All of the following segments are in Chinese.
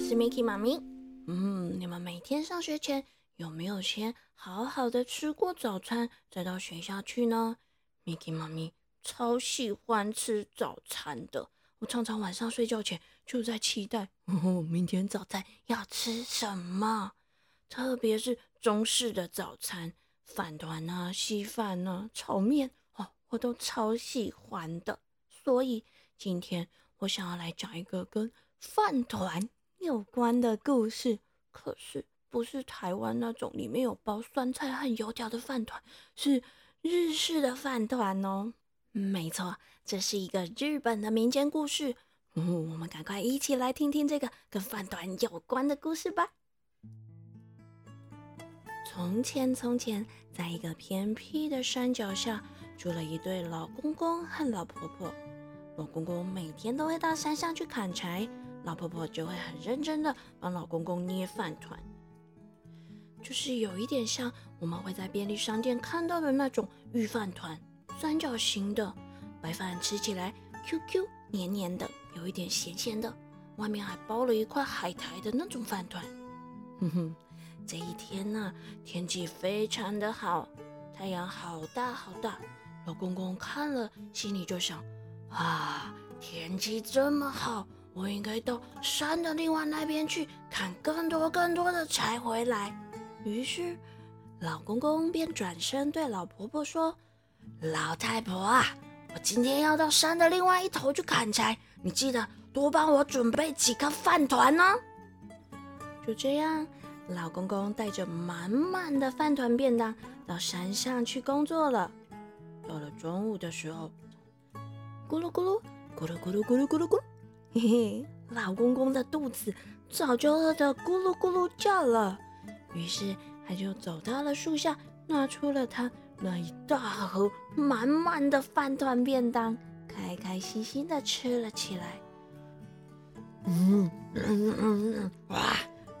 是 Mickey 妈咪。你们每天上学前有没有先好好的吃过早餐，再到学校去呢？ Mickey 妈咪超喜欢吃早餐的，我常常晚上睡觉前就在期待明天早餐要吃什么，特别是中式的早餐，饭团啊、稀饭啊、炒面我都超喜欢的。所以今天我想要来讲一个跟饭团有关的故事，可是不是台湾那种里面有包酸菜和油条的饭团，是日式的饭团哦。没错，这是一个日本的民间故事。我们赶快一起来听听这个跟饭团有关的故事吧。从前从前，在一个偏僻的山脚下，住了一对老公公和老婆婆。老公公每天都会到山上去砍柴，老婆婆就会很认真的帮老公公捏饭团，就是有一点像我们会在便利商店看到的那种御饭团，三角形的，白饭吃起来 QQ 黏黏的，有一点咸咸的，外面还包了一块海苔的那种饭团。这一天呢，天气非常的好，太阳好大好大，老公公看了心里就想啊，天气这么好，我应该到山的另外那边去砍更多的柴回来。于是老公公便转身对老婆婆说，老太婆啊，我今天要到山的另外一头去砍柴，你记得多帮我准备几颗饭团哦。就这样，老公公带着满满的饭团便当到山上去工作了。到了中午的时候，咕噜咕噜咕噜咕噜咕噜咕噜咕噜，嘿嘿，老公公的肚子早就饿得咕噜咕噜叫了，于是他就走到了树下，拿出了他那一大盒满满的饭团便当，开开心心的吃了起来。哇，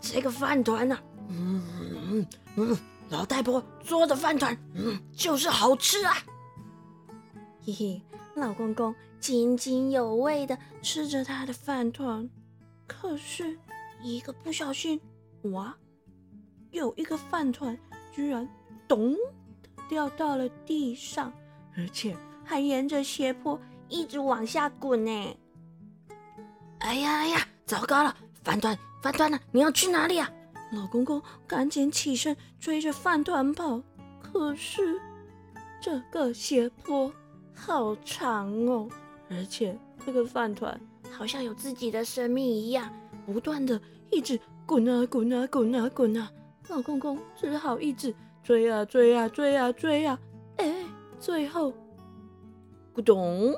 这个饭团啊，老太婆做的饭团，就是好吃啊！嘿嘿，老公公津津有味的吃着他的饭团，可是一个不小心，哇，有一个饭团居然咚掉到了地上，而且还沿着斜坡一直往下滚呢。哎呀，糟糕了，饭团啊，你要去哪里啊？老公公赶紧起身追着饭团跑，可是这个斜坡好长哦，而且那个饭团好像有自己的生命一样，不断的一直滚啊，老公公只好一直追啊，哎，最后咕咚，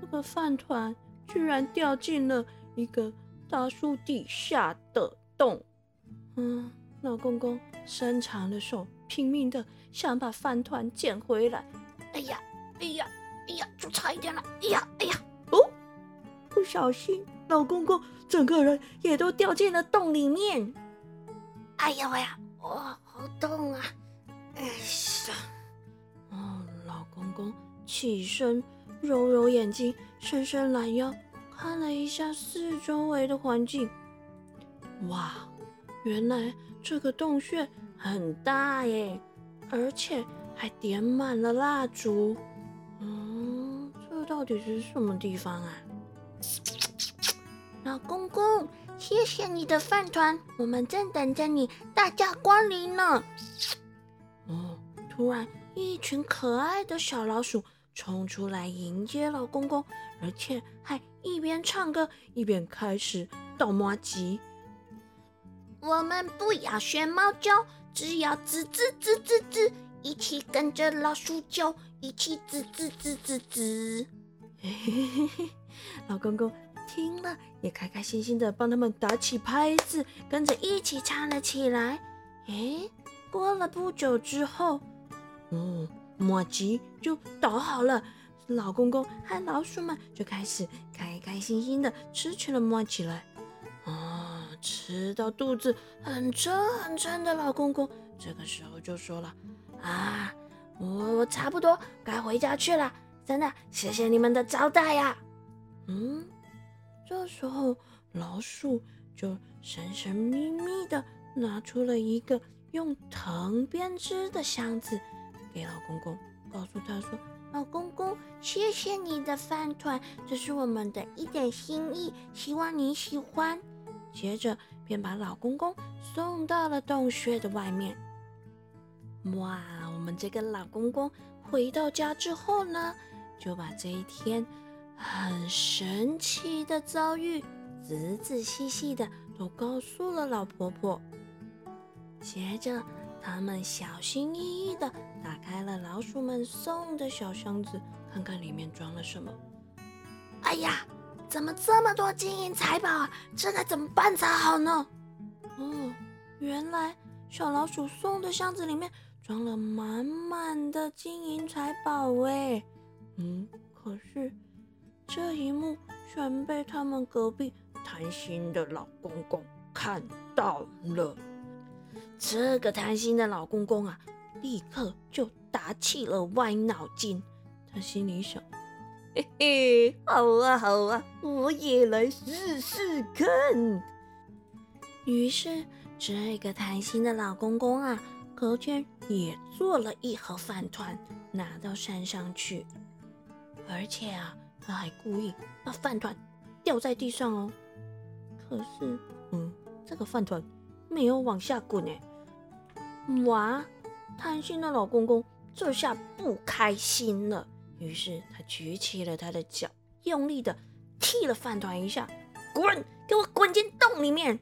这个饭团居然掉进了一个大树底下的洞。老公公伸长了手，拼命的想把饭团捡回来。哎呀，就差一点了！哎呀，不小心，老公公整个人也都掉进了洞里面。哎呀，好痛啊！老公公起身揉揉眼睛，伸伸懒腰，看了一下四周围的环境。哇，原来这个洞穴很大耶，而且还点满了蜡烛。这到底是什么地方啊？老公公，谢谢你的饭团，我们正等着你大驾光临呢。突然一群可爱的小老鼠冲出来迎接老公公，而且还一边唱歌一边开始倒麻吉。我们不要学猫叫，只要吱吱吱吱吱，一起跟着老鼠叫，一起吱吱吱吱吱。老公公听了也开开心心的帮他们打起拍子，跟着一起唱了起来。过了不久之后，麻吉就倒好了，老公公和老鼠们就开始开开心心的吃起了麻吉来。吃到肚子很撑很撑的老公公这个时候就说了，我差不多该回家去了，真的谢谢你们的招待呀。这时候老鼠就神神秘秘的拿出了一个用藤编织的箱子给老公公，告诉他说，老公公，谢谢你的饭团，这是我们的一点心意，希望你喜欢。接着便把老公公送到了洞穴的外面。哇，我们这个老公公回到家之后呢，就把这一天很神奇的遭遇仔仔细细的都告诉了老婆婆。接着他们小心翼翼的打开了老鼠们送的小箱子，看看里面装了什么。哎呀，怎么这么多金银财宝啊，这该怎么办才好呢？哦，原来小老鼠送的箱子里面装了满满的金银财宝哎。可是这一幕全被他们隔壁贪心的老公公看到了。这个贪心的老公公啊，立刻就打起了歪脑筋。他心里想，嘿嘿，好啊好啊，我也来试试看。于是这个贪心的老公公啊，隔天也做了一盒饭团拿到山上去，而且啊，他还故意把饭团掉在地上哦。可是这个饭团没有往下滚耶。哇，贪心的老公公这下不开心了，于是他举起了他的脚，用力的踢了饭团一下，滚，给我滚进洞里面。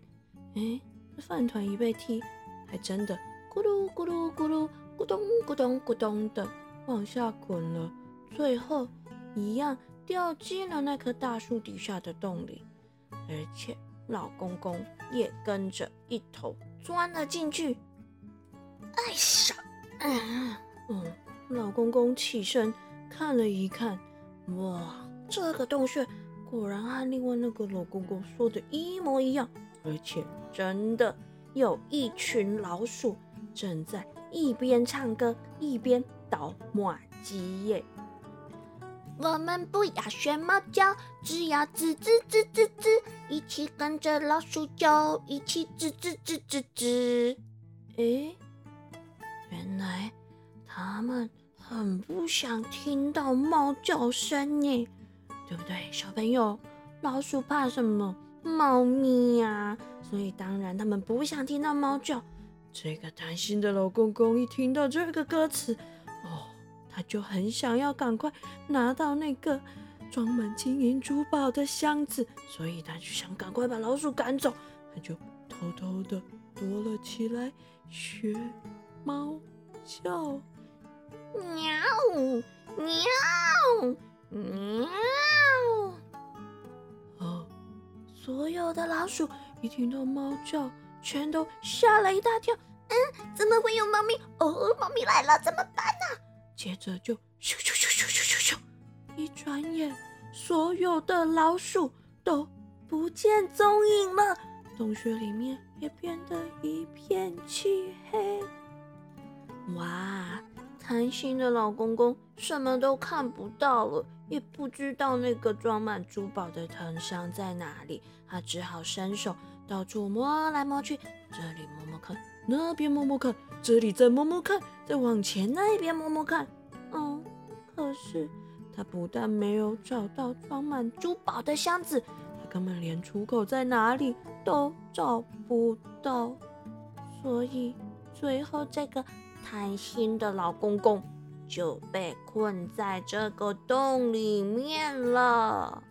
这饭团一被踢，还真的咕噜咕噜咕噜咕咚咕咚咕咚的往下滚了，最后一样掉进了那棵大树底下的洞里，而且老公公也跟着一头钻了进去。哎呀，老公公起身看了一看，哇，这个洞穴果然和另外那个老公公说的一模一样，而且真的有一群老鼠正在一边唱歌一边捣麻糬耶。我们不要学猫叫，只要吱吱吱吱吱，一起跟着老鼠叫，一起吱吱吱吱吱。原来他们很不想听到猫叫声耶，对不对，小朋友？老鼠怕什么？猫咪呀，所以当然他们不想听到猫叫。这个贪心的老公公一听到这个歌词，他就很想要赶快拿到那个装满金银珠宝的箱子，所以他就想赶快把老鼠赶走，他就偷偷的躲了起来，学猫叫，喵喵喵。所有的老鼠一听到猫叫，全都吓了一大跳。怎么会有猫咪？猫咪来了，怎么办啊？接着就咻咻咻咻咻咻咻，一转眼，所有的老鼠都不见踪影了，洞穴里面也变得一片漆黑。哇，贪心的老公公什么都看不到了，也不知道那个装满珠宝的藤箱在哪里，他只好伸手到处摸来摸去，这里摸摸看，那边摸摸看，这里再摸摸看，再往前那边摸摸看。可是他不但没有找到装满珠宝的箱子，他根本连出口在哪里都找不到。所以最后这个贪心的老公公就被困在这个洞里面了。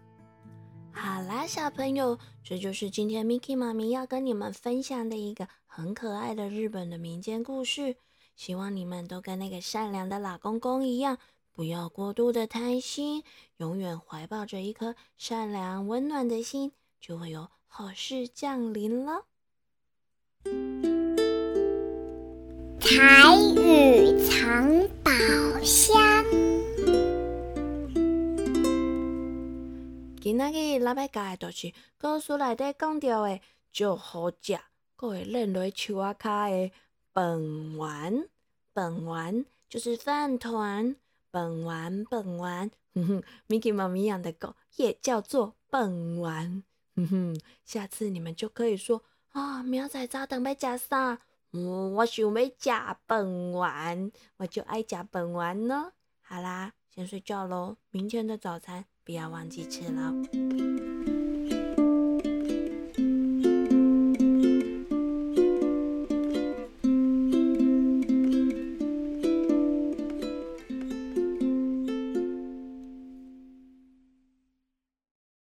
好啦，小朋友，这就是今天 Mickey 妈咪要跟你们分享的一个很可爱的日本的民间故事。希望你们都跟那个善良的老公公一样，不要过度的贪心，永远怀抱着一颗善良温暖的心，就会有好事降临了。彩雨藏宝箱。今仔日咱要教的就是故事内底讲到的足好食，阁会扔落树仔脚的饭团。饭团就是饭团，饭团，Mickey 妈咪养的狗也叫做饭丸。下次你们就可以说啊，明仔早顿要吃啥？我想要吃饭丸，我就爱吃饭丸呢。好啦，先睡觉咯，明天的早餐不要忘记吃了。